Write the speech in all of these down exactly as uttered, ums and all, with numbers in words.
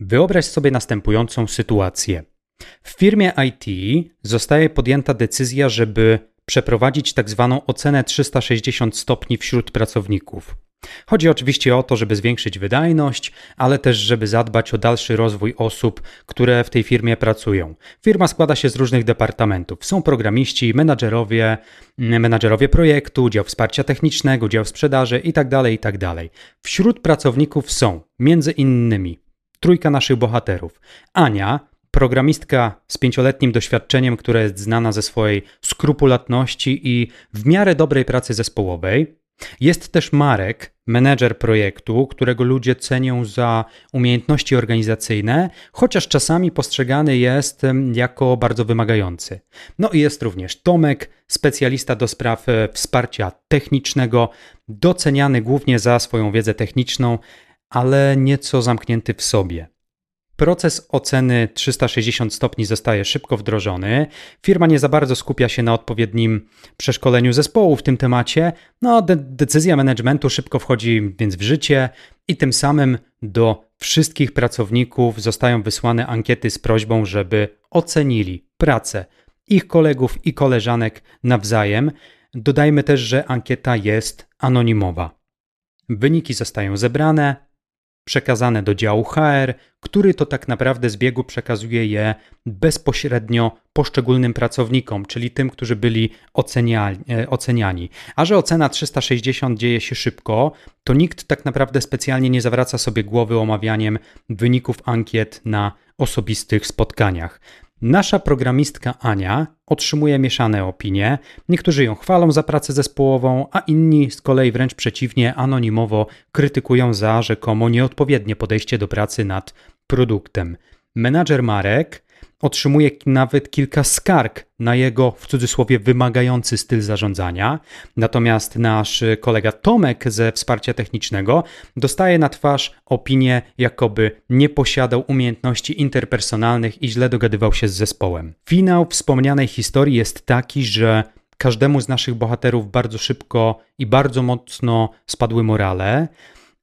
Wyobraź sobie następującą sytuację. W firmie I T zostaje podjęta decyzja, żeby przeprowadzić tak zwaną ocenę trzysta sześćdziesiąt stopni wśród pracowników. Chodzi oczywiście o to, żeby zwiększyć wydajność, ale też żeby zadbać o dalszy rozwój osób, które w tej firmie pracują. Firma składa się z różnych departamentów. Są programiści, menadżerowie, menadżerowie projektu, dział wsparcia technicznego, dział sprzedaży itd., itd. Wśród pracowników są między innymi trójka naszych bohaterów. Ania, programistka z pięcioletnim doświadczeniem, która jest znana ze swojej skrupulatności i w miarę dobrej pracy zespołowej. Jest też Marek, menedżer projektu, którego ludzie cenią za umiejętności organizacyjne, chociaż czasami postrzegany jest jako bardzo wymagający. No i jest również Tomek, specjalista do spraw wsparcia technicznego, doceniany głównie za swoją wiedzę techniczną, ale nieco zamknięty w sobie. Proces oceny trzysta sześćdziesiąt stopni zostaje szybko wdrożony, firma nie za bardzo skupia się na odpowiednim przeszkoleniu zespołu w tym temacie, no a de- decyzja managementu szybko wchodzi więc w życie i tym samym do wszystkich pracowników zostają wysłane ankiety z prośbą, żeby ocenili pracę ich kolegów i koleżanek nawzajem. Dodajmy też, że ankieta jest anonimowa. Wyniki zostają zebrane, przekazane do działu H R, który to tak naprawdę z biegu przekazuje je bezpośrednio poszczególnym pracownikom, czyli tym, którzy byli oceniali, oceniani. A że ocena trzysta sześćdziesiąt dzieje się szybko, to nikt tak naprawdę specjalnie nie zawraca sobie głowy omawianiem wyników ankiet na osobistych spotkaniach. Nasza programistka Ania otrzymuje mieszane opinie. Niektórzy ją chwalą za pracę zespołową, a inni z kolei wręcz przeciwnie, anonimowo krytykują za rzekomo nieodpowiednie podejście do pracy nad produktem. Menadżer Marek otrzymuje nawet kilka skarg na jego, w cudzysłowie, wymagający styl zarządzania. Natomiast nasz kolega Tomek ze wsparcia technicznego dostaje na twarz opinię, jakoby nie posiadał umiejętności interpersonalnych i źle dogadywał się z zespołem. Finał wspomnianej historii jest taki, że każdemu z naszych bohaterów bardzo szybko i bardzo mocno spadły morale,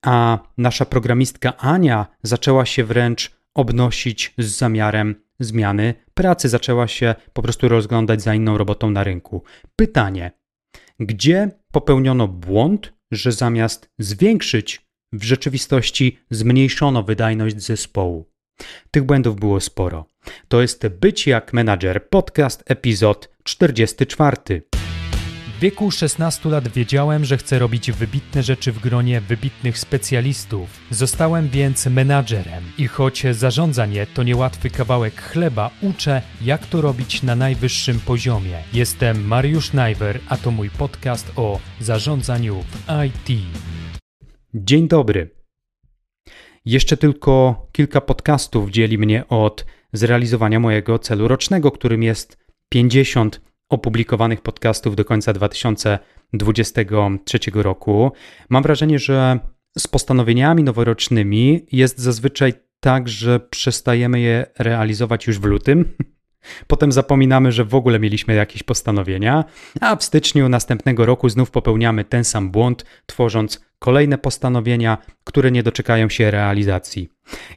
a nasza programistka Ania zaczęła się wręcz obnosić z zamiarem zmiany pracy, zaczęła się po prostu rozglądać za inną robotą na rynku. Pytanie, gdzie popełniono błąd, że zamiast zwiększyć, w rzeczywistości zmniejszono wydajność zespołu? Tych błędów było sporo. To jest Być jak menadżer, podcast, epizod czterdziesty czwarty. W wieku szesnastu lat wiedziałem, że chcę robić wybitne rzeczy w gronie wybitnych specjalistów. Zostałem więc menadżerem i choć zarządzanie to niełatwy kawałek chleba, uczę, jak to robić na najwyższym poziomie. Jestem Mariusz Najwer, a to mój podcast o zarządzaniu w I T. Dzień dobry. Jeszcze tylko kilka podcastów dzieli mnie od zrealizowania mojego celu rocznego, którym jest pięćdziesiąt opublikowanych podcastów do końca dwa tysiące dwudziestego trzeciego roku. Mam wrażenie, że z postanowieniami noworocznymi jest zazwyczaj tak, że przestajemy je realizować już w lutym. Potem zapominamy, że w ogóle mieliśmy jakieś postanowienia, a w styczniu następnego roku znów popełniamy ten sam błąd, tworząc kolejne postanowienia, które nie doczekają się realizacji.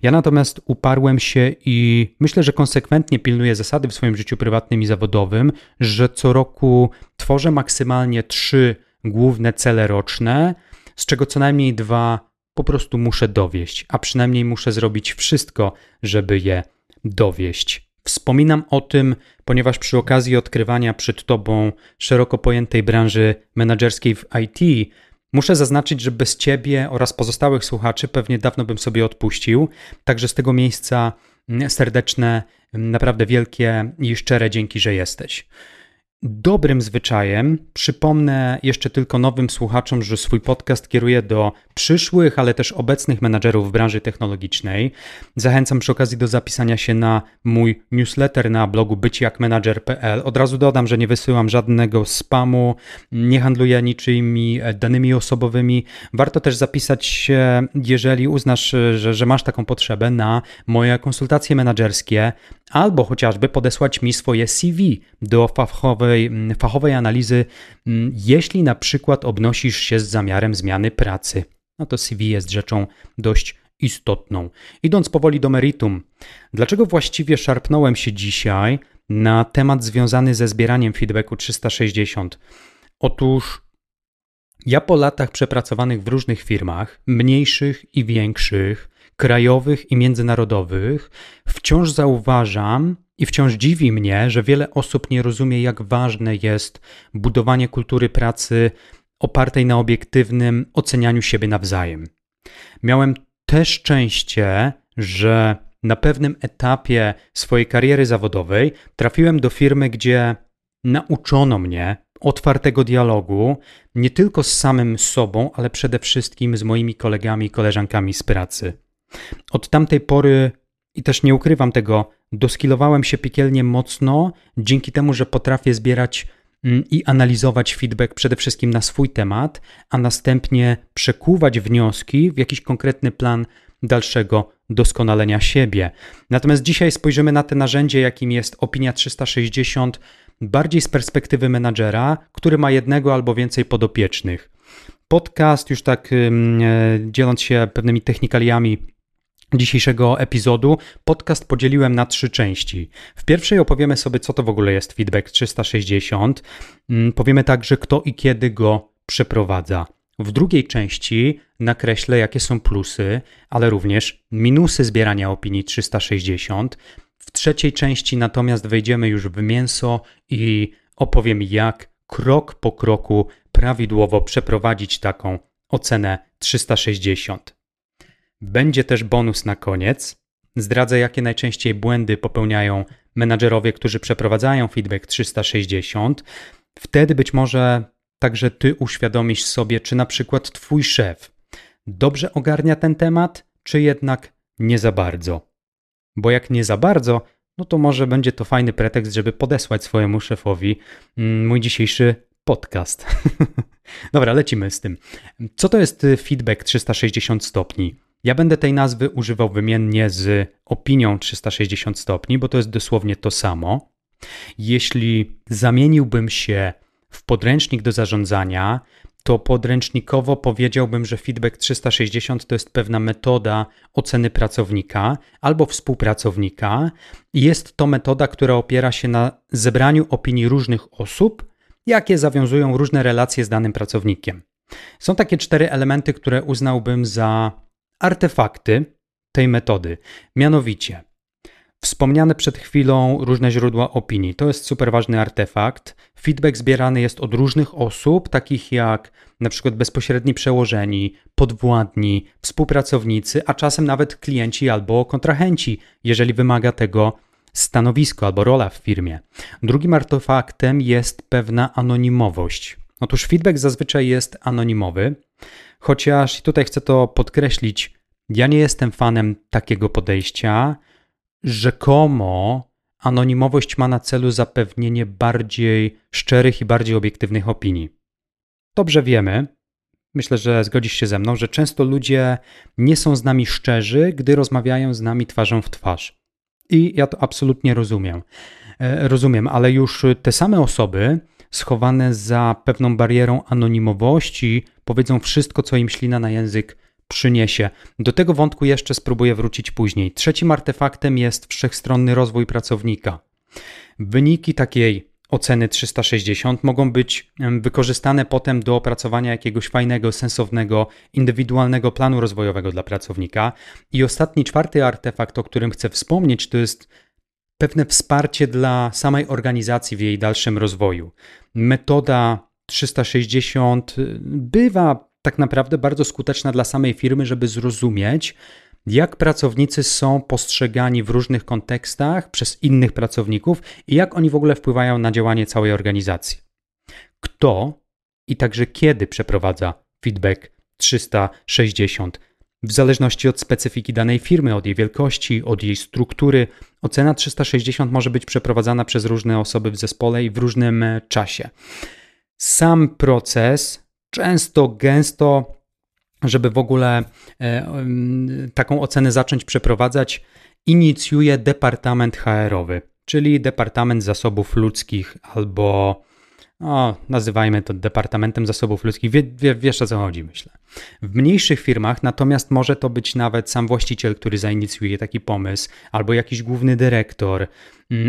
Ja natomiast uparłem się i myślę, że konsekwentnie pilnuję zasady w swoim życiu prywatnym i zawodowym, że co roku tworzę maksymalnie trzy główne cele roczne, z czego co najmniej dwa po prostu muszę dowieść, a przynajmniej muszę zrobić wszystko, żeby je dowieść. Wspominam o tym, ponieważ przy okazji odkrywania przed Tobą szeroko pojętej branży menedżerskiej w I T muszę zaznaczyć, że bez Ciebie oraz pozostałych słuchaczy pewnie dawno bym sobie odpuścił. Także z tego miejsca serdeczne, naprawdę wielkie i szczere dzięki, że jesteś. Dobrym zwyczajem, przypomnę jeszcze tylko nowym słuchaczom, że swój podcast kieruję do przyszłych, ale też obecnych menadżerów w branży technologicznej. Zachęcam przy okazji do zapisania się na mój newsletter na blogu bycjakmanager kropka p l. Od razu dodam, że nie wysyłam żadnego spamu, nie handluję niczyimi danymi osobowymi. Warto też zapisać się, jeżeli uznasz, że, że masz taką potrzebę, na moje konsultacje menadżerskie albo chociażby podesłać mi swoje C V do fachowej fachowej analizy, jeśli na przykład obnosisz się z zamiarem zmiany pracy. No to C V jest rzeczą dość istotną. Idąc powoli do meritum, dlaczego właściwie szarpnąłem się dzisiaj na temat związany ze zbieraniem feedbacku trzysta sześćdziesiąt? Otóż ja po latach przepracowanych w różnych firmach, mniejszych i większych, krajowych i międzynarodowych, wciąż zauważam i wciąż dziwi mnie, że wiele osób nie rozumie, jak ważne jest budowanie kultury pracy opartej na obiektywnym ocenianiu siebie nawzajem. Miałem też szczęście, że na pewnym etapie swojej kariery zawodowej trafiłem do firmy, gdzie nauczono mnie otwartego dialogu nie tylko z samym sobą, ale przede wszystkim z moimi kolegami i koleżankami z pracy. Od tamtej pory, i też nie ukrywam tego, doskilowałem się piekielnie mocno dzięki temu, że potrafię zbierać i analizować feedback przede wszystkim na swój temat, a następnie przekuwać wnioski w jakiś konkretny plan dalszego doskonalenia siebie. Natomiast dzisiaj spojrzymy na to narzędzie, jakim jest Opinia trzysta sześćdziesiąt, bardziej z perspektywy menadżera, który ma jednego albo więcej podopiecznych. Podcast, już tak dzieląc się pewnymi technikaliami dzisiejszego epizodu, podcast podzieliłem na trzy części. W pierwszej opowiemy sobie, co to w ogóle jest Feedback trzysta sześćdziesiąt. Powiemy także, kto i kiedy go przeprowadza. W drugiej części nakreślę, jakie są plusy, ale również minusy zbierania opinii trzysta sześćdziesiąt. W trzeciej części natomiast wejdziemy już w mięso i opowiem, jak krok po kroku prawidłowo przeprowadzić taką ocenę trzysta sześćdziesiąt. Będzie też bonus na koniec. Zdradzę, jakie najczęściej błędy popełniają menadżerowie, którzy przeprowadzają feedback trzysta sześćdziesiąt. Wtedy być może także ty uświadomisz sobie, czy na przykład twój szef dobrze ogarnia ten temat, czy jednak nie za bardzo. Bo jak nie za bardzo, no to może będzie to fajny pretekst, żeby podesłać swojemu szefowi mój dzisiejszy podcast. Dobra, lecimy z tym. Co to jest feedback trzysta sześćdziesiąt stopni? Ja będę tej nazwy używał wymiennie z opinią trzysta sześćdziesiąt stopni, bo to jest dosłownie to samo. Jeśli zamieniłbym się w podręcznik do zarządzania, to podręcznikowo powiedziałbym, że feedback trzysta sześćdziesiąt to jest pewna metoda oceny pracownika albo współpracownika. Jest to metoda, która opiera się na zebraniu opinii różnych osób, jakie zawiązują różne relacje z danym pracownikiem. Są takie cztery elementy, które uznałbym za artefakty tej metody, mianowicie wspomniane przed chwilą różne źródła opinii. To jest super ważny artefakt. Feedback zbierany jest od różnych osób, takich jak na przykład bezpośredni przełożeni, podwładni, współpracownicy, a czasem nawet klienci albo kontrahenci, jeżeli wymaga tego stanowisko albo rola w firmie. Drugim artefaktem jest pewna anonimowość. Otóż feedback zazwyczaj jest anonimowy, chociaż tutaj chcę to podkreślić, ja nie jestem fanem takiego podejścia. Rzekomo anonimowość ma na celu zapewnienie bardziej szczerych i bardziej obiektywnych opinii. Dobrze wiemy, myślę, że zgodzisz się ze mną, że często ludzie nie są z nami szczerzy, gdy rozmawiają z nami twarzą w twarz. I ja to absolutnie rozumiem. E, rozumiem, ale już te same osoby schowane za pewną barierą anonimowości powiedzą wszystko, co im ślina na język przyniesie. Do tego wątku jeszcze spróbuję wrócić później. Trzecim artefaktem jest wszechstronny rozwój pracownika. Wyniki takiej oceny trzysta sześćdziesiąt mogą być wykorzystane potem do opracowania jakiegoś fajnego, sensownego, indywidualnego planu rozwojowego dla pracownika. I ostatni, czwarty artefakt, o którym chcę wspomnieć, to jest pewne wsparcie dla samej organizacji w jej dalszym rozwoju. Metoda trzysta sześćdziesiąt bywa tak naprawdę bardzo skuteczna dla samej firmy, żeby zrozumieć, jak pracownicy są postrzegani w różnych kontekstach przez innych pracowników i jak oni w ogóle wpływają na działanie całej organizacji. Kto i także kiedy przeprowadza feedback trzysta sześćdziesiąt? W zależności od specyfiki danej firmy, od jej wielkości, od jej struktury, ocena trzysta sześćdziesiąt może być przeprowadzana przez różne osoby w zespole i w różnym czasie. Sam proces często, gęsto, żeby w ogóle taką ocenę zacząć przeprowadzać, inicjuje departament H R-owy, czyli Departament Zasobów Ludzkich albo no, nazywajmy to Departamentem Zasobów Ludzkich, wie, wie, wiesz o co chodzi, myślę. W mniejszych firmach natomiast może to być nawet sam właściciel, który zainicjuje taki pomysł, albo jakiś główny dyrektor,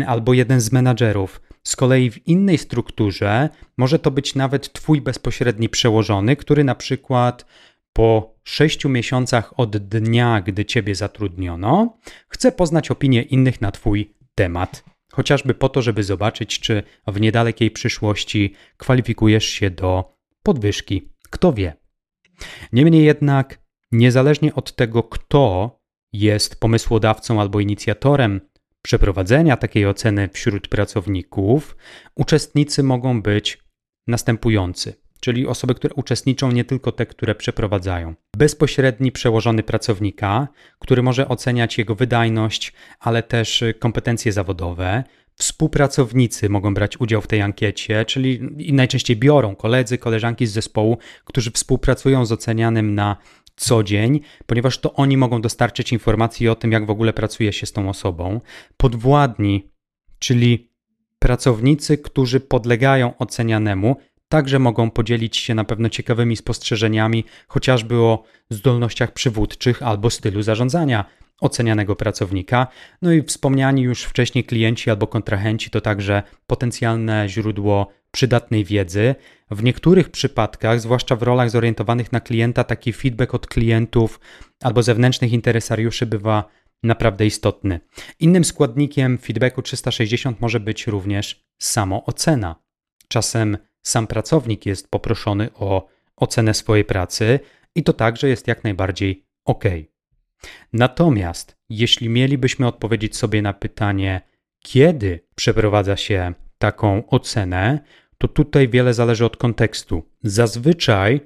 albo jeden z menadżerów. Z kolei w innej strukturze może to być nawet twój bezpośredni przełożony, który na przykład po sześciu miesiącach od dnia, gdy ciebie zatrudniono, chce poznać opinię innych na twój temat. Chociażby po to, żeby zobaczyć, czy w niedalekiej przyszłości kwalifikujesz się do podwyżki. Kto wie. Niemniej jednak, niezależnie od tego, kto jest pomysłodawcą albo inicjatorem przeprowadzenia takiej oceny wśród pracowników, uczestnicy mogą być następujący, czyli osoby, które uczestniczą, nie tylko te, które przeprowadzają. Bezpośredni przełożony pracownika, który może oceniać jego wydajność, ale też kompetencje zawodowe. Współpracownicy mogą brać udział w tej ankiecie, czyli i najczęściej biorą koledzy, koleżanki z zespołu, którzy współpracują z ocenianym na co dzień, ponieważ to oni mogą dostarczyć informacji o tym, jak w ogóle pracuje się z tą osobą. Podwładni, czyli pracownicy, którzy podlegają ocenianemu, także mogą podzielić się na pewno ciekawymi spostrzeżeniami, chociażby o zdolnościach przywódczych albo stylu zarządzania ocenianego pracownika. No i wspomniani już wcześniej klienci albo kontrahenci to także potencjalne źródło przydatnej wiedzy. W niektórych przypadkach, zwłaszcza w rolach zorientowanych na klienta, taki feedback od klientów albo zewnętrznych interesariuszy bywa naprawdę istotny. Innym składnikiem feedbacku trzysta sześćdziesiąt może być również samoocena. Czasem sam pracownik jest poproszony o ocenę swojej pracy i to także jest jak najbardziej ok. Natomiast jeśli mielibyśmy odpowiedzieć sobie na pytanie, kiedy przeprowadza się taką ocenę, to tutaj wiele zależy od kontekstu. Zazwyczaj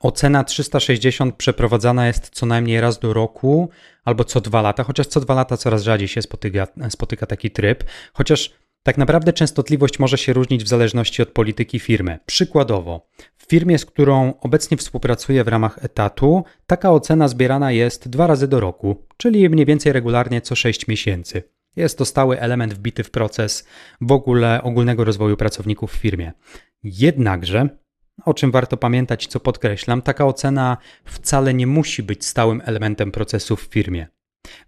ocena trzysta sześćdziesiąt przeprowadzana jest co najmniej raz do roku albo co dwa lata, chociaż co dwa lata coraz rzadziej się spotyka, spotyka taki tryb, chociaż tak naprawdę częstotliwość może się różnić w zależności od polityki firmy. Przykładowo, w firmie, z którą obecnie współpracuję w ramach etatu, taka ocena zbierana jest dwa razy do roku, czyli mniej więcej regularnie co sześć miesięcy. Jest to stały element wbity w proces w ogóle ogólnego rozwoju pracowników w firmie. Jednakże, o czym warto pamiętać, co podkreślam, taka ocena wcale nie musi być stałym elementem procesu w firmie.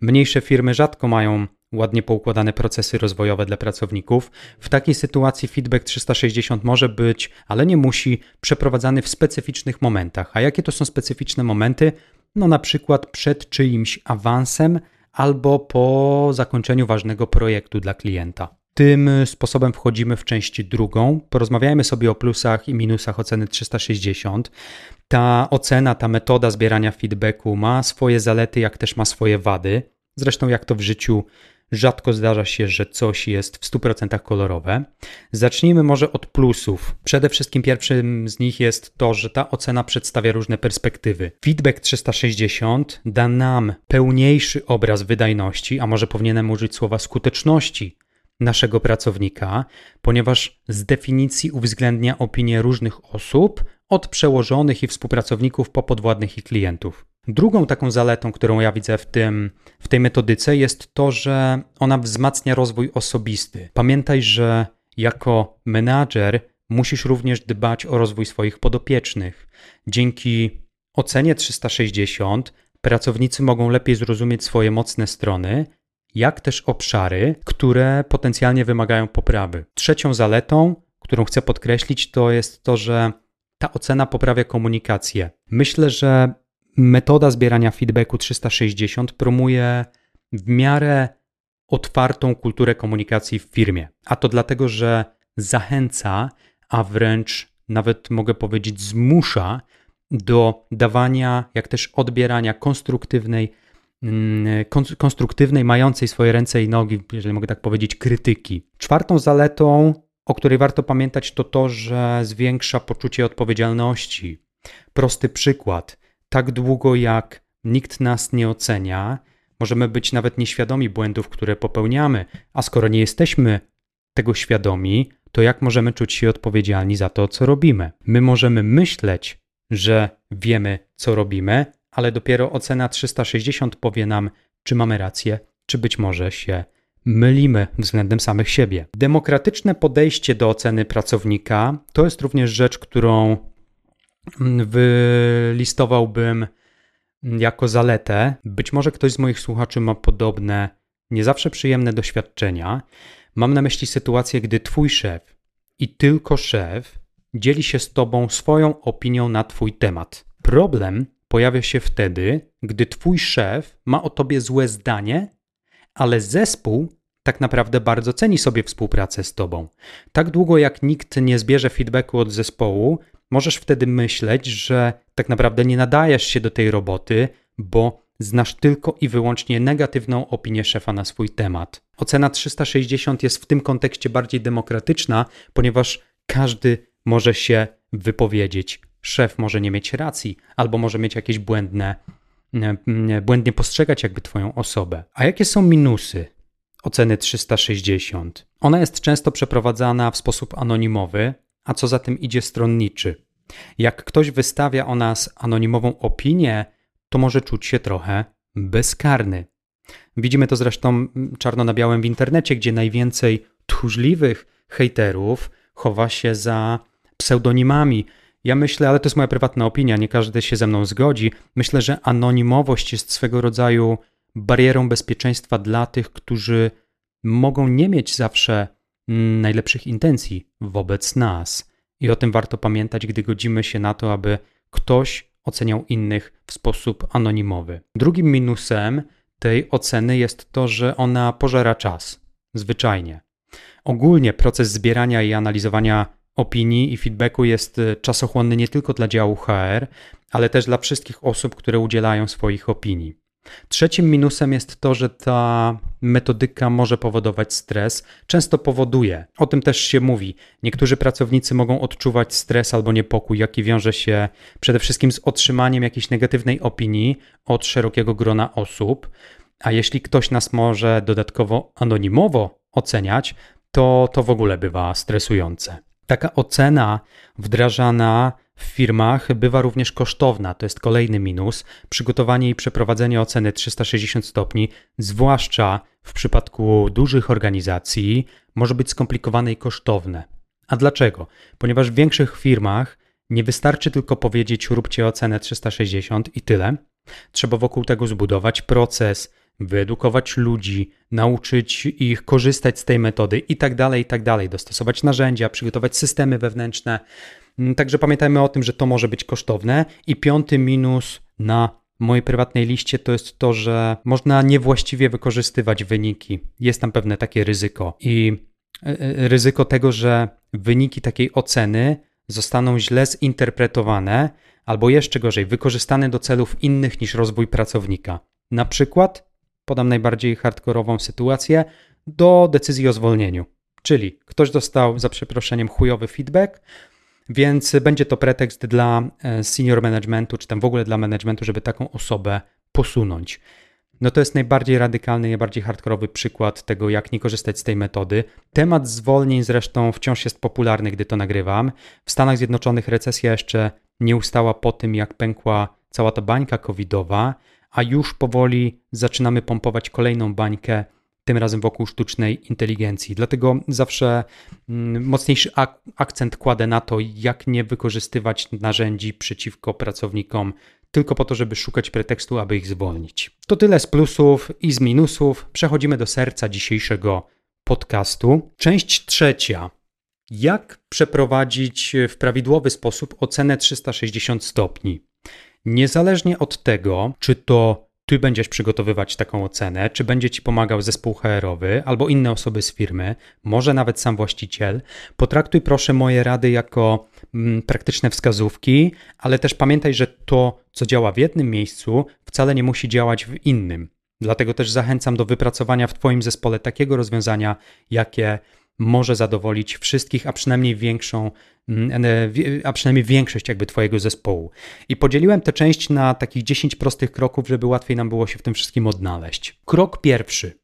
Mniejsze firmy rzadko mają ładnie poukładane procesy rozwojowe dla pracowników. W takiej sytuacji feedback trzysta sześćdziesiąt może być, ale nie musi, przeprowadzany w specyficznych momentach. A jakie to są specyficzne momenty? No na przykład przed czyimś awansem albo po zakończeniu ważnego projektu dla klienta. Tym sposobem wchodzimy w część drugą. Porozmawiajmy sobie o plusach i minusach oceny trzysta sześćdziesiąt. Ta ocena, ta metoda zbierania feedbacku ma swoje zalety, jak też ma swoje wady. Zresztą jak to w życiu, rzadko zdarza się, że coś jest w stu procentach kolorowe. Zacznijmy może od plusów. Przede wszystkim pierwszym z nich jest to, że ta ocena przedstawia różne perspektywy. Feedback trzysta sześćdziesiąt da nam pełniejszy obraz wydajności, a może powinienem użyć słowa skuteczności naszego pracownika, ponieważ z definicji uwzględnia opinie różnych osób, od przełożonych i współpracowników po podwładnych i klientów. Drugą taką zaletą, którą ja widzę w, tym, w tej metodyce, jest to, że ona wzmacnia rozwój osobisty. Pamiętaj, że jako menadżer musisz również dbać o rozwój swoich podopiecznych. Dzięki ocenie trzysta sześćdziesiąt pracownicy mogą lepiej zrozumieć swoje mocne strony, jak też obszary, które potencjalnie wymagają poprawy. Trzecią zaletą, którą chcę podkreślić, to jest to, że ta ocena poprawia komunikację. Myślę, że metoda zbierania feedbacku trzysta sześćdziesiąt promuje w miarę otwartą kulturę komunikacji w firmie. A to dlatego, że zachęca, a wręcz nawet mogę powiedzieć zmusza do dawania, jak też odbierania konstruktywnej, konstruktywnej, mającej swoje ręce i nogi, jeżeli mogę tak powiedzieć, krytyki. Czwartą zaletą, o której warto pamiętać, to to, że zwiększa poczucie odpowiedzialności. Prosty przykład. Tak długo jak nikt nas nie ocenia, możemy być nawet nieświadomi błędów, które popełniamy, a skoro nie jesteśmy tego świadomi, to jak możemy czuć się odpowiedzialni za to, co robimy? My możemy myśleć, że wiemy, co robimy, ale dopiero ocena trzysta sześćdziesiąt powie nam, czy mamy rację, czy być może się mylimy względem samych siebie. Demokratyczne podejście do oceny pracownika to jest również rzecz, którą wylistowałbym jako zaletę. Być może ktoś z moich słuchaczy ma podobne, nie zawsze przyjemne doświadczenia. Mam na myśli sytuację, gdy twój szef i tylko szef dzieli się z tobą swoją opinią na twój temat. Problem pojawia się wtedy, gdy twój szef ma o tobie złe zdanie, ale zespół tak naprawdę bardzo ceni sobie współpracę z tobą. Tak długo jak nikt nie zbierze feedbacku od zespołu, możesz wtedy myśleć, że tak naprawdę nie nadajesz się do tej roboty, bo znasz tylko i wyłącznie negatywną opinię szefa na swój temat. Ocena trzysta sześćdziesiąt jest w tym kontekście bardziej demokratyczna, ponieważ każdy może się wypowiedzieć. Szef może nie mieć racji, albo może mieć jakieś błędne, błędnie postrzegać jakby twoją osobę. A jakie są minusy oceny trzysta sześćdziesiąt? Ona jest często przeprowadzana w sposób anonimowy, a co za tym idzie stronniczy. Jak ktoś wystawia o nas anonimową opinię, to może czuć się trochę bezkarny. Widzimy to zresztą czarno na białym w internecie, gdzie najwięcej tchórzliwych hejterów chowa się za pseudonimami. Ja myślę, ale to jest moja prywatna opinia, nie każdy się ze mną zgodzi, myślę, że anonimowość jest swego rodzaju barierą bezpieczeństwa dla tych, którzy mogą nie mieć zawsze najlepszych intencji wobec nas. I o tym warto pamiętać, gdy godzimy się na to, aby ktoś oceniał innych w sposób anonimowy. Drugim minusem tej oceny jest to, że ona pożera czas, zwyczajnie. Ogólnie proces zbierania i analizowania opinii i feedbacku jest czasochłonny nie tylko dla działu H R, ale też dla wszystkich osób, które udzielają swoich opinii. Trzecim minusem jest to, że ta metodyka może powodować stres, często powoduje. O tym też się mówi. Niektórzy pracownicy mogą odczuwać stres albo niepokój, jaki wiąże się przede wszystkim z otrzymaniem jakiejś negatywnej opinii od szerokiego grona osób. A jeśli ktoś nas może dodatkowo anonimowo oceniać, to to w ogóle bywa stresujące. Taka ocena wdrażana w firmach bywa również kosztowna, to jest kolejny minus. Przygotowanie i przeprowadzenie oceny trzysta sześćdziesiąt stopni, zwłaszcza w przypadku dużych organizacji, może być skomplikowane i kosztowne. A dlaczego? Ponieważ w większych firmach nie wystarczy tylko powiedzieć róbcie ocenę trzysta sześćdziesiąt i tyle. Trzeba wokół tego zbudować proces, wyedukować ludzi, nauczyć ich korzystać z tej metody i tak dalej, i tak dalej. Dostosować narzędzia, przygotować systemy wewnętrzne. Także pamiętajmy o tym, że to może być kosztowne. I piąty minus na mojej prywatnej liście to jest to, że można niewłaściwie wykorzystywać wyniki. Jest tam pewne takie ryzyko. I ryzyko tego, że wyniki takiej oceny zostaną źle zinterpretowane albo jeszcze gorzej, wykorzystane do celów innych niż rozwój pracownika. Na przykład podam najbardziej hardkorową sytuację do decyzji o zwolnieniu. Czyli ktoś dostał, za przeproszeniem, chujowy feedback, więc będzie to pretekst dla senior managementu, czy tam w ogóle dla managementu, żeby taką osobę posunąć. No to jest najbardziej radykalny, najbardziej hardkorowy przykład tego, jak nie korzystać z tej metody. Temat zwolnień zresztą wciąż jest popularny, gdy to nagrywam. W Stanach Zjednoczonych recesja jeszcze nie ustała po tym, jak pękła cała ta bańka covidowa, a już powoli zaczynamy pompować kolejną bańkę, tym razem wokół sztucznej inteligencji. Dlatego zawsze mocniejszy ak- akcent kładę na to, jak nie wykorzystywać narzędzi przeciwko pracownikom, tylko po to, żeby szukać pretekstu, aby ich zwolnić. To tyle z plusów i z minusów. Przechodzimy do serca dzisiejszego podcastu. Część trzecia. Jak przeprowadzić w prawidłowy sposób ocenę trzysta sześćdziesiąt stopni? Niezależnie od tego, czy to ty będziesz przygotowywać taką ocenę, czy będzie ci pomagał zespół H R-owy albo inne osoby z firmy, może nawet sam właściciel, potraktuj proszę moje rady jako mm, praktyczne wskazówki, ale też pamiętaj, że to, co działa w jednym miejscu, wcale nie musi działać w innym. Dlatego też zachęcam do wypracowania w twoim zespole takiego rozwiązania, jakie może zadowolić wszystkich, a przynajmniej większą, a przynajmniej większość jakby twojego zespołu. I podzieliłem tę część na takich dziesięć prostych kroków, żeby łatwiej nam było się w tym wszystkim odnaleźć. Krok pierwszy.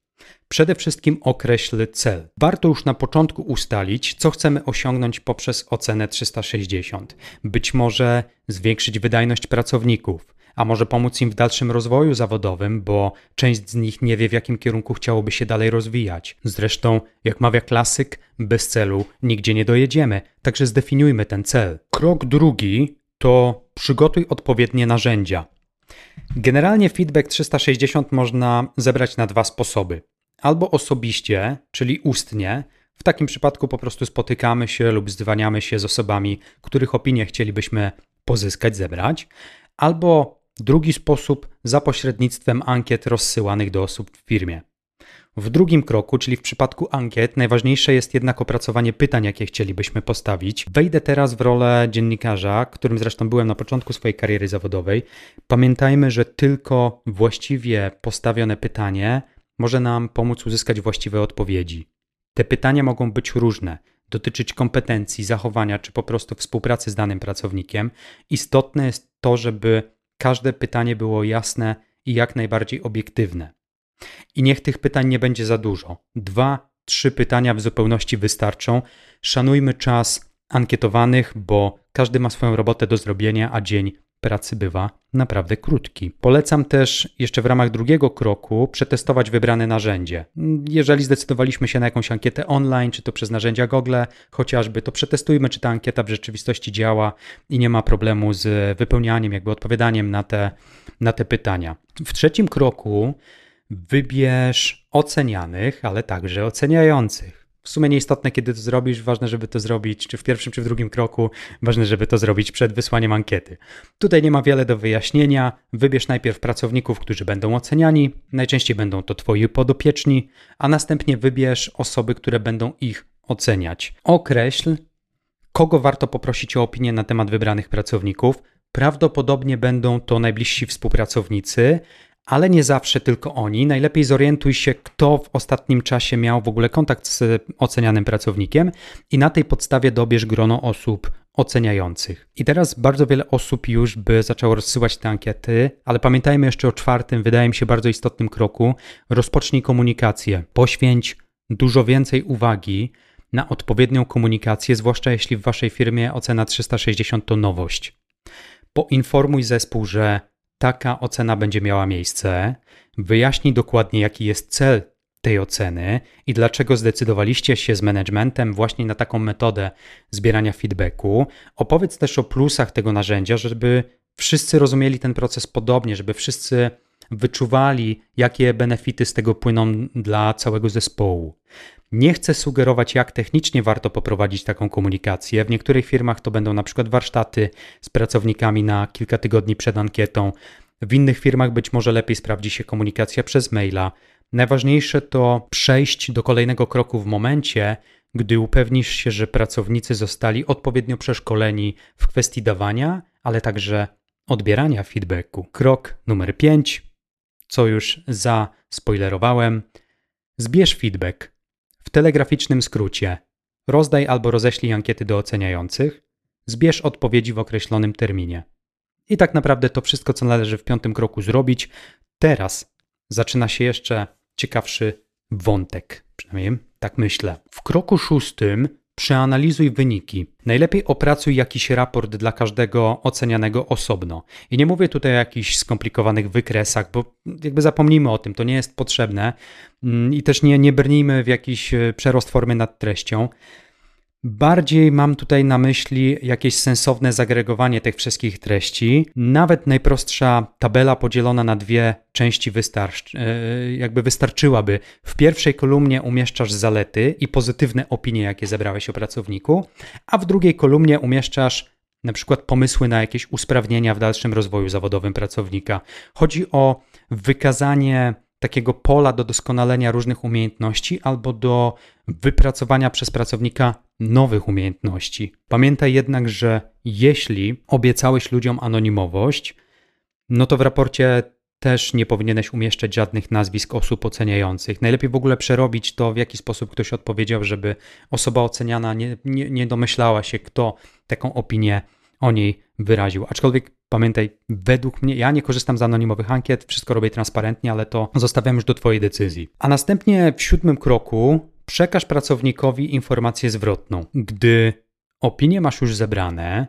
Przede wszystkim określ cel. Warto już na początku ustalić, co chcemy osiągnąć poprzez ocenę trzysta sześćdziesiąt. Być może zwiększyć wydajność pracowników, a może pomóc im w dalszym rozwoju zawodowym, bo część z nich nie wie, w jakim kierunku chciałoby się dalej rozwijać. Zresztą, jak mawia klasyk, bez celu nigdzie nie dojedziemy, także zdefiniujmy ten cel. Krok drugi to przygotuj odpowiednie narzędzia. Generalnie feedback trzysta sześćdziesiąt można zebrać na dwa sposoby. Albo osobiście, czyli ustnie. W takim przypadku po prostu spotykamy się lub zwaniamy się z osobami, których opinie chcielibyśmy pozyskać, zebrać. Albo drugi sposób, za pośrednictwem ankiet rozsyłanych do osób w firmie. W drugim kroku, czyli w przypadku ankiet, najważniejsze jest jednak opracowanie pytań, jakie chcielibyśmy postawić. Wejdę teraz w rolę dziennikarza, którym zresztą byłem na początku swojej kariery zawodowej. Pamiętajmy, że tylko właściwie postawione pytanie może nam pomóc uzyskać właściwe odpowiedzi. Te pytania mogą być różne, dotyczyć kompetencji, zachowania czy po prostu współpracy z danym pracownikiem. Istotne jest to, żeby każde pytanie było jasne i jak najbardziej obiektywne. I niech tych pytań nie będzie za dużo. Dwa, trzy pytania w zupełności wystarczą. Szanujmy czas ankietowanych, bo każdy ma swoją robotę do zrobienia, a dzień pracy bywa naprawdę krótki. Polecam też jeszcze w ramach drugiego kroku przetestować wybrane narzędzie. Jeżeli zdecydowaliśmy się na jakąś ankietę online, czy to przez narzędzia Google chociażby, to przetestujmy, czy ta ankieta w rzeczywistości działa i nie ma problemu z wypełnianiem, jakby odpowiadaniem na te, na te pytania. W trzecim kroku wybierz ocenianych, ale także oceniających. W sumie nieistotne, kiedy to zrobisz, ważne, żeby to zrobić, czy w pierwszym, czy w drugim kroku, ważne, żeby to zrobić przed wysłaniem ankiety. Tutaj nie ma wiele do wyjaśnienia. Wybierz najpierw pracowników, którzy będą oceniani, najczęściej będą to twoi podopieczni, a następnie wybierz osoby, które będą ich oceniać. Określ, kogo warto poprosić o opinię na temat wybranych pracowników. Prawdopodobnie będą to najbliżsi współpracownicy, ale nie zawsze tylko oni. Najlepiej zorientuj się, kto w ostatnim czasie miał w ogóle kontakt z ocenianym pracownikiem i na tej podstawie dobierz grono osób oceniających. I teraz bardzo wiele osób już by zaczęło rozsyłać te ankiety, ale pamiętajmy jeszcze o czwartym, wydaje mi się bardzo istotnym kroku. Rozpocznij komunikację. Poświęć dużo więcej uwagi na odpowiednią komunikację, zwłaszcza jeśli w waszej firmie ocena trzysta sześćdziesiąt to nowość. Poinformuj zespół, że taka ocena będzie miała miejsce, wyjaśnij dokładnie, jaki jest cel tej oceny i dlaczego zdecydowaliście się z managementem właśnie na taką metodę zbierania feedbacku. Opowiedz też o plusach tego narzędzia, żeby wszyscy rozumieli ten proces podobnie, żeby wszyscy wyczuwali, jakie benefity z tego płyną dla całego zespołu. Nie chcę sugerować, jak technicznie warto poprowadzić taką komunikację. W niektórych firmach to będą na przykład warsztaty z pracownikami na kilka tygodni przed ankietą. W innych firmach być może lepiej sprawdzi się komunikacja przez maila. Najważniejsze to przejść do kolejnego kroku w momencie, gdy upewnisz się, że pracownicy zostali odpowiednio przeszkoleni w kwestii dawania, ale także odbierania feedbacku. Krok numer pięć, co już zaspoilerowałem. Zbierz feedback. W telegraficznym skrócie rozdaj albo roześlij ankiety do oceniających, zbierz odpowiedzi w określonym terminie. I tak naprawdę to wszystko, co należy w piątym kroku zrobić. Teraz zaczyna się jeszcze ciekawszy wątek, przynajmniej tak myślę. W kroku szóstym przeanalizuj wyniki. Najlepiej opracuj jakiś raport dla każdego ocenianego osobno. I nie mówię tutaj o jakichś skomplikowanych wykresach, bo jakby zapomnijmy o tym, to nie jest potrzebne i też nie, nie brnijmy w jakiś przerost formy nad treścią. Bardziej mam tutaj na myśli jakieś sensowne zagregowanie tych wszystkich treści. Nawet najprostsza tabela podzielona na dwie części wystarczy, jakby wystarczyłaby. W pierwszej kolumnie umieszczasz zalety i pozytywne opinie, jakie zebrałeś o pracowniku, a w drugiej kolumnie umieszczasz na przykład pomysły na jakieś usprawnienia w dalszym rozwoju zawodowym pracownika. Chodzi o wykazanie takiego pola do doskonalenia różnych umiejętności albo do wypracowania przez pracownika nowych umiejętności. Pamiętaj jednak, że jeśli obiecałeś ludziom anonimowość, no to w raporcie też nie powinieneś umieszczać żadnych nazwisk osób oceniających. Najlepiej w ogóle przerobić to, w jaki sposób ktoś odpowiedział, żeby osoba oceniana nie, nie, nie domyślała się, kto taką opinię o niej wyraził. Aczkolwiek pamiętaj, według mnie, ja nie korzystam z anonimowych ankiet, wszystko robię transparentnie, ale to zostawiam już do twojej decyzji. A następnie w siódmym kroku przekaż pracownikowi informację zwrotną. Gdy opinie masz już zebrane,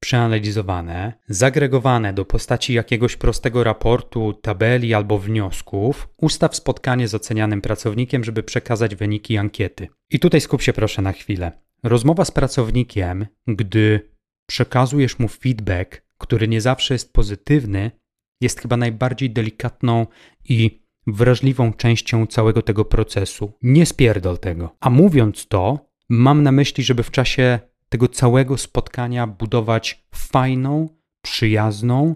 przeanalizowane, zagregowane do postaci jakiegoś prostego raportu, tabeli albo wniosków, ustaw spotkanie z ocenianym pracownikiem, żeby przekazać wyniki ankiety. I tutaj skup się proszę na chwilę. Rozmowa z pracownikiem, gdy przekazujesz mu feedback, który nie zawsze jest pozytywny, jest chyba najbardziej delikatną i wrażliwą częścią całego tego procesu. Nie spierdol tego. A mówiąc to, mam na myśli, żeby w czasie tego całego spotkania budować fajną, przyjazną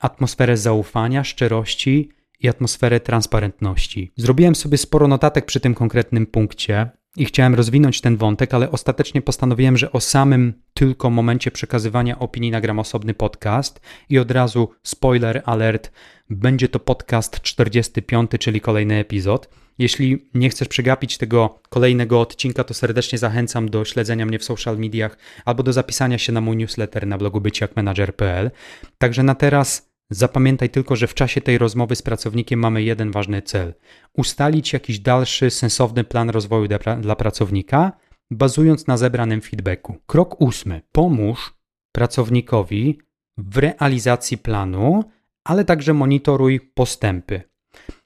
atmosferę zaufania, szczerości i atmosferę transparentności. Zrobiłem sobie sporo notatek przy tym konkretnym punkcie i chciałem rozwinąć ten wątek, ale ostatecznie postanowiłem, że o samym tylko momencie przekazywania opinii nagram osobny podcast i od razu spoiler alert, będzie to podcast czterdziesty piąty, czyli kolejny epizod. Jeśli nie chcesz przegapić tego kolejnego odcinka, to serdecznie zachęcam do śledzenia mnie w social mediach albo do zapisania się na mój newsletter na blogu bycjakmanager kropka p l. Także na teraz zapamiętaj tylko, że w czasie tej rozmowy z pracownikiem mamy jeden ważny cel. Ustalić jakiś dalszy, sensowny plan rozwoju dla, dla pracownika, bazując na zebranym feedbacku. Krok ósmy. Pomóż pracownikowi w realizacji planu, ale także monitoruj postępy.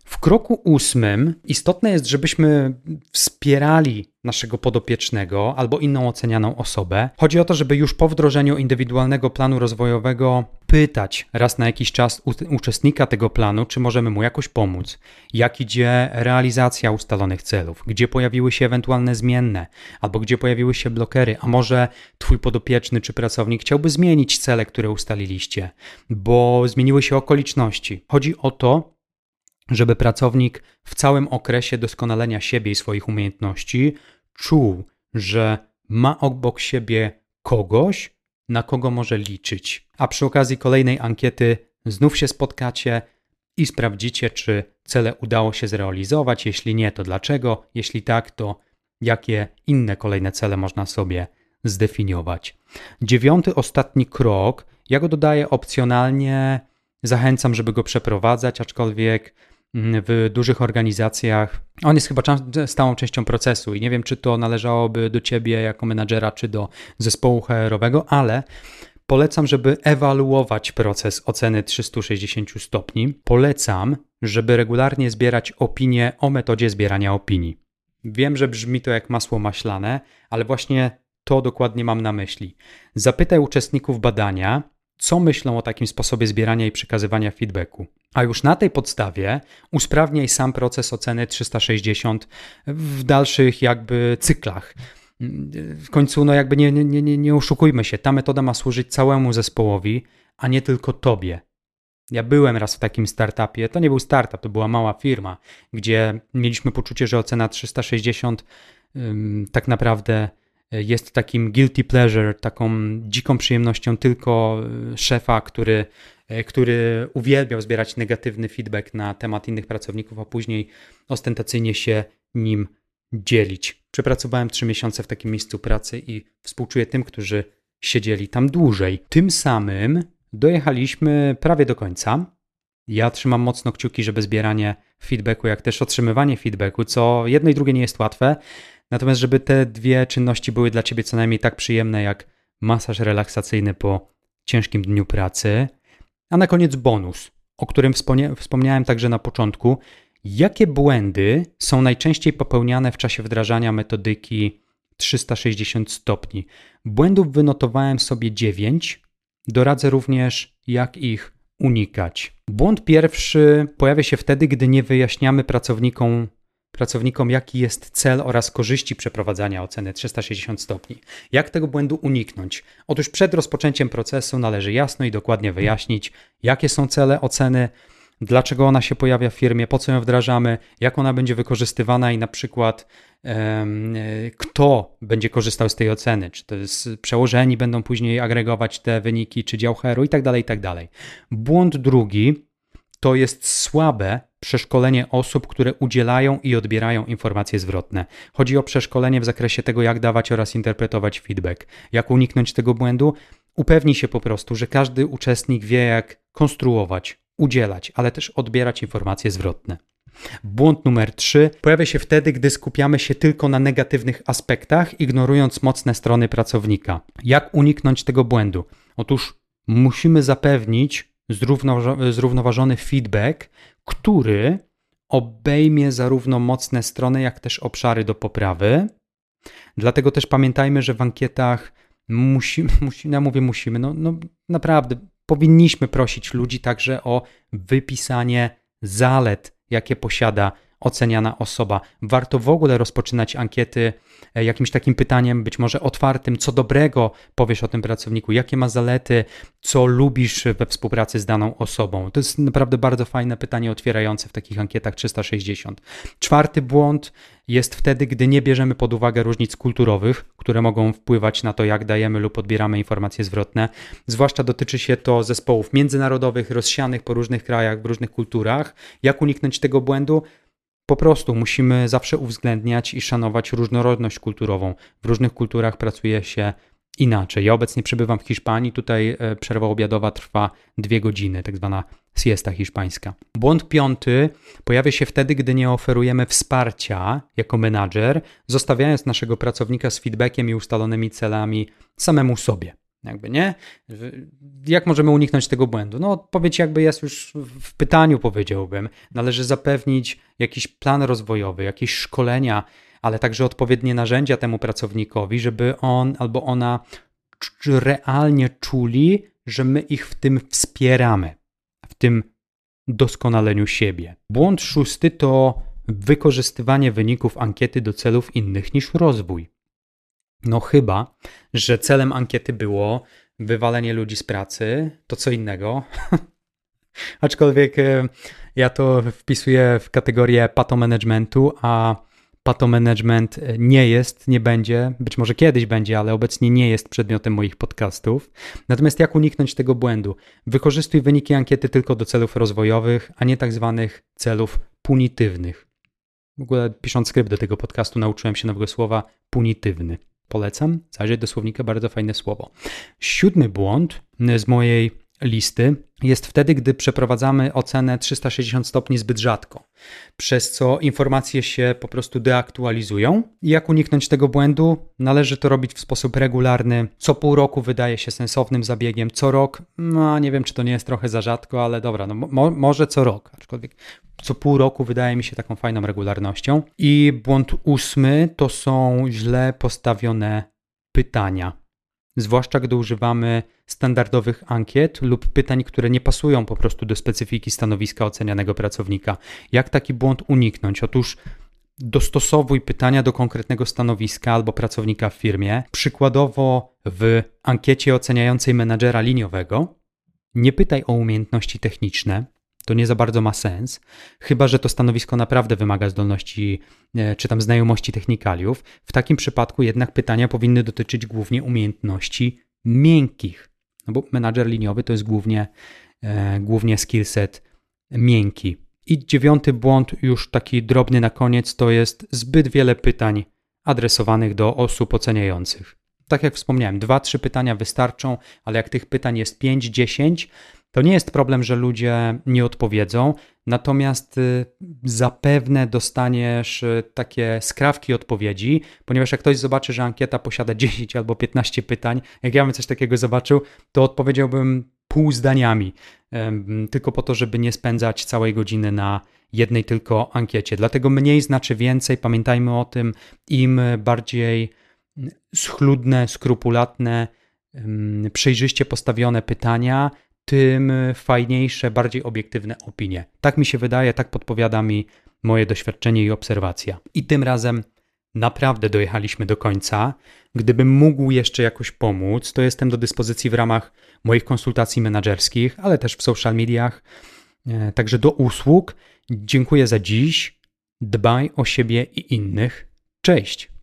W kroku ósmym istotne jest, żebyśmy wspierali naszego podopiecznego albo inną ocenianą osobę. Chodzi o to, żeby już po wdrożeniu indywidualnego planu rozwojowego pytać raz na jakiś czas uczestnika tego planu, czy możemy mu jakoś pomóc, jak idzie realizacja ustalonych celów, gdzie pojawiły się ewentualne zmienne albo gdzie pojawiły się blokery, a może twój podopieczny czy pracownik chciałby zmienić cele, które ustaliliście, bo zmieniły się okoliczności. Chodzi o to, żeby pracownik w całym okresie doskonalenia siebie i swoich umiejętności czuł, że ma obok siebie kogoś, na kogo może liczyć. A przy okazji kolejnej ankiety znów się spotkacie i sprawdzicie, czy cele udało się zrealizować, jeśli nie, to dlaczego, jeśli tak, to jakie inne kolejne cele można sobie zdefiniować. Dziewiąty, ostatni krok, ja go dodaję opcjonalnie, zachęcam, żeby go przeprowadzać, aczkolwiek w dużych organizacjach on jest chyba stałą częścią procesu i nie wiem, czy to należałoby do ciebie jako menadżera, czy do zespołu H R-owego, ale polecam, żeby ewaluować proces oceny trzysta sześćdziesiąt stopni. Polecam, żeby regularnie zbierać opinie o metodzie zbierania opinii. Wiem, że brzmi to jak masło maślane, ale właśnie to dokładnie mam na myśli. Zapytaj uczestników badania, co myślą o takim sposobie zbierania i przekazywania feedbacku. A już na tej podstawie usprawniaj sam proces oceny trzysta sześćdziesiąt w dalszych jakby cyklach. W końcu no jakby nie, nie, nie, nie oszukujmy się, ta metoda ma służyć całemu zespołowi, a nie tylko tobie. Ja byłem raz w takim startupie, to nie był startup, to była mała firma, gdzie mieliśmy poczucie, że ocena trzysta sześćdziesiąt ym, tak naprawdę jest takim guilty pleasure, taką dziką przyjemnością tylko szefa, który, który uwielbiał zbierać negatywny feedback na temat innych pracowników, a później ostentacyjnie się nim dzielić. Przepracowałem trzy miesiące w takim miejscu pracy i współczuję tym, którzy siedzieli tam dłużej. Tym samym dojechaliśmy prawie do końca. Ja trzymam mocno kciuki, żeby zbieranie feedbacku, jak też otrzymywanie feedbacku, co jedno i drugie nie jest łatwe, natomiast żeby te dwie czynności były dla ciebie co najmniej tak przyjemne jak masaż relaksacyjny po ciężkim dniu pracy. A na koniec bonus, o którym wspomniałem także na początku. Jakie błędy są najczęściej popełniane w czasie wdrażania metodyki trzysta sześćdziesiąt stopni? Błędów wynotowałem sobie dziewięć. Doradzę również, jak ich unikać. Błąd pierwszy pojawia się wtedy, gdy nie wyjaśniamy pracownikom, pracownikom, jaki jest cel oraz korzyści przeprowadzania oceny trzysta sześćdziesiąt stopni. Jak tego błędu uniknąć? Otóż przed rozpoczęciem procesu należy jasno i dokładnie wyjaśnić, jakie są cele oceny, dlaczego ona się pojawia w firmie, po co ją wdrażamy, jak ona będzie wykorzystywana i na przykład um, kto będzie korzystał z tej oceny, czy to jest przełożeni, będą później agregować te wyniki, czy dział H R-u i tak dalej, i tak dalej. Błąd drugi to jest słabe przeszkolenie osób, które udzielają i odbierają informacje zwrotne. Chodzi o przeszkolenie w zakresie tego, jak dawać oraz interpretować feedback. Jak uniknąć tego błędu? Upewnij się po prostu, że każdy uczestnik wie, jak konstruować, udzielać, ale też odbierać informacje zwrotne. Błąd numer trzy pojawia się wtedy, gdy skupiamy się tylko na negatywnych aspektach, ignorując mocne strony pracownika. Jak uniknąć tego błędu? Otóż musimy zapewnić zrównoważony feedback, który obejmie zarówno mocne strony, jak też obszary do poprawy. Dlatego też pamiętajmy, że w ankietach musimy, musimy ja mówię musimy, no, no naprawdę powinniśmy prosić ludzi także o wypisanie zalet, jakie posiada oceniana osoba. Warto w ogóle rozpoczynać ankiety jakimś takim pytaniem, być może otwartym, co dobrego powiesz o tym pracowniku, jakie ma zalety, co lubisz we współpracy z daną osobą. To jest naprawdę bardzo fajne pytanie otwierające w takich ankietach trzysta sześćdziesiąt. Czwarty błąd jest wtedy, gdy nie bierzemy pod uwagę różnic kulturowych, które mogą wpływać na to, jak dajemy lub odbieramy informacje zwrotne. Zwłaszcza dotyczy się to zespołów międzynarodowych, rozsianych po różnych krajach, w różnych kulturach. Jak uniknąć tego błędu? Po prostu musimy zawsze uwzględniać i szanować różnorodność kulturową. W różnych kulturach pracuje się inaczej. Ja obecnie przebywam w Hiszpanii, tutaj przerwa obiadowa trwa dwie godziny, tak zwana siesta hiszpańska. Błąd piąty pojawia się wtedy, gdy nie oferujemy wsparcia jako menadżer, zostawiając naszego pracownika z feedbackiem i ustalonymi celami samemu sobie. Jakby nie? Jak możemy uniknąć tego błędu? No odpowiedź jakby jest już w pytaniu, powiedziałbym. Należy zapewnić jakiś plan rozwojowy, jakieś szkolenia, ale także odpowiednie narzędzia temu pracownikowi, żeby on albo ona realnie czuli, że my ich w tym wspieramy, w tym doskonaleniu siebie. Błąd szósty to wykorzystywanie wyników ankiety do celów innych niż rozwój. No chyba, że celem ankiety było wywalenie ludzi z pracy, to co innego. Aczkolwiek ja to wpisuję w kategorię patomanagementu, a patomanagement nie jest, nie będzie, być może kiedyś będzie, ale obecnie nie jest przedmiotem moich podcastów. Natomiast jak uniknąć tego błędu? Wykorzystuj wyniki ankiety tylko do celów rozwojowych, a nie tak zwanych celów punitywnych. W ogóle pisząc skrypt do tego podcastu nauczyłem się nowego słowa punitywny. Polecam, zajrzeć do słownika, bardzo fajne słowo. Siódmy błąd z mojej listy jest wtedy, gdy przeprowadzamy ocenę trzysta sześćdziesiąt stopni zbyt rzadko, przez co informacje się po prostu deaktualizują. Jak uniknąć tego błędu? Należy to robić w sposób regularny. Co pół roku wydaje się sensownym zabiegiem, co rok, no nie wiem, czy to nie jest trochę za rzadko, ale dobra, no mo- może co rok, aczkolwiek co pół roku wydaje mi się taką fajną regularnością. I błąd ósmy to są źle postawione pytania. Zwłaszcza gdy używamy standardowych ankiet lub pytań, które nie pasują po prostu do specyfiki stanowiska ocenianego pracownika. Jak taki błąd uniknąć? Otóż dostosowuj pytania do konkretnego stanowiska albo pracownika w firmie. Przykładowo w ankiecie oceniającej menadżera liniowego nie pytaj o umiejętności techniczne, to nie za bardzo ma sens, chyba że to stanowisko naprawdę wymaga zdolności czy tam znajomości technikaliów. W takim przypadku jednak pytania powinny dotyczyć głównie umiejętności miękkich, no bo menadżer liniowy to jest głównie, e, głównie skillset miękki. I dziewiąty błąd, już taki drobny na koniec, to jest zbyt wiele pytań adresowanych do osób oceniających. Tak jak wspomniałem, dwa, trzy pytania wystarczą, ale jak tych pytań jest pięć, dziesięć, to nie jest problem, że ludzie nie odpowiedzą, natomiast zapewne dostaniesz takie skrawki odpowiedzi, ponieważ jak ktoś zobaczy, że ankieta posiada dziesięć albo piętnaście pytań, jak ja bym coś takiego zobaczył, to odpowiedziałbym pół zdaniami, tylko po to, żeby nie spędzać całej godziny na jednej tylko ankiecie. Dlatego mniej znaczy więcej, pamiętajmy o tym, im bardziej schludne, skrupulatne, przejrzyście postawione pytania, tym fajniejsze, bardziej obiektywne opinie. Tak mi się wydaje, tak podpowiada mi moje doświadczenie i obserwacja. I tym razem naprawdę dojechaliśmy do końca. Gdybym mógł jeszcze jakoś pomóc, to jestem do dyspozycji w ramach moich konsultacji menadżerskich, ale też w social mediach, także do usług. Dziękuję za dziś. Dbaj o siebie i innych. Cześć!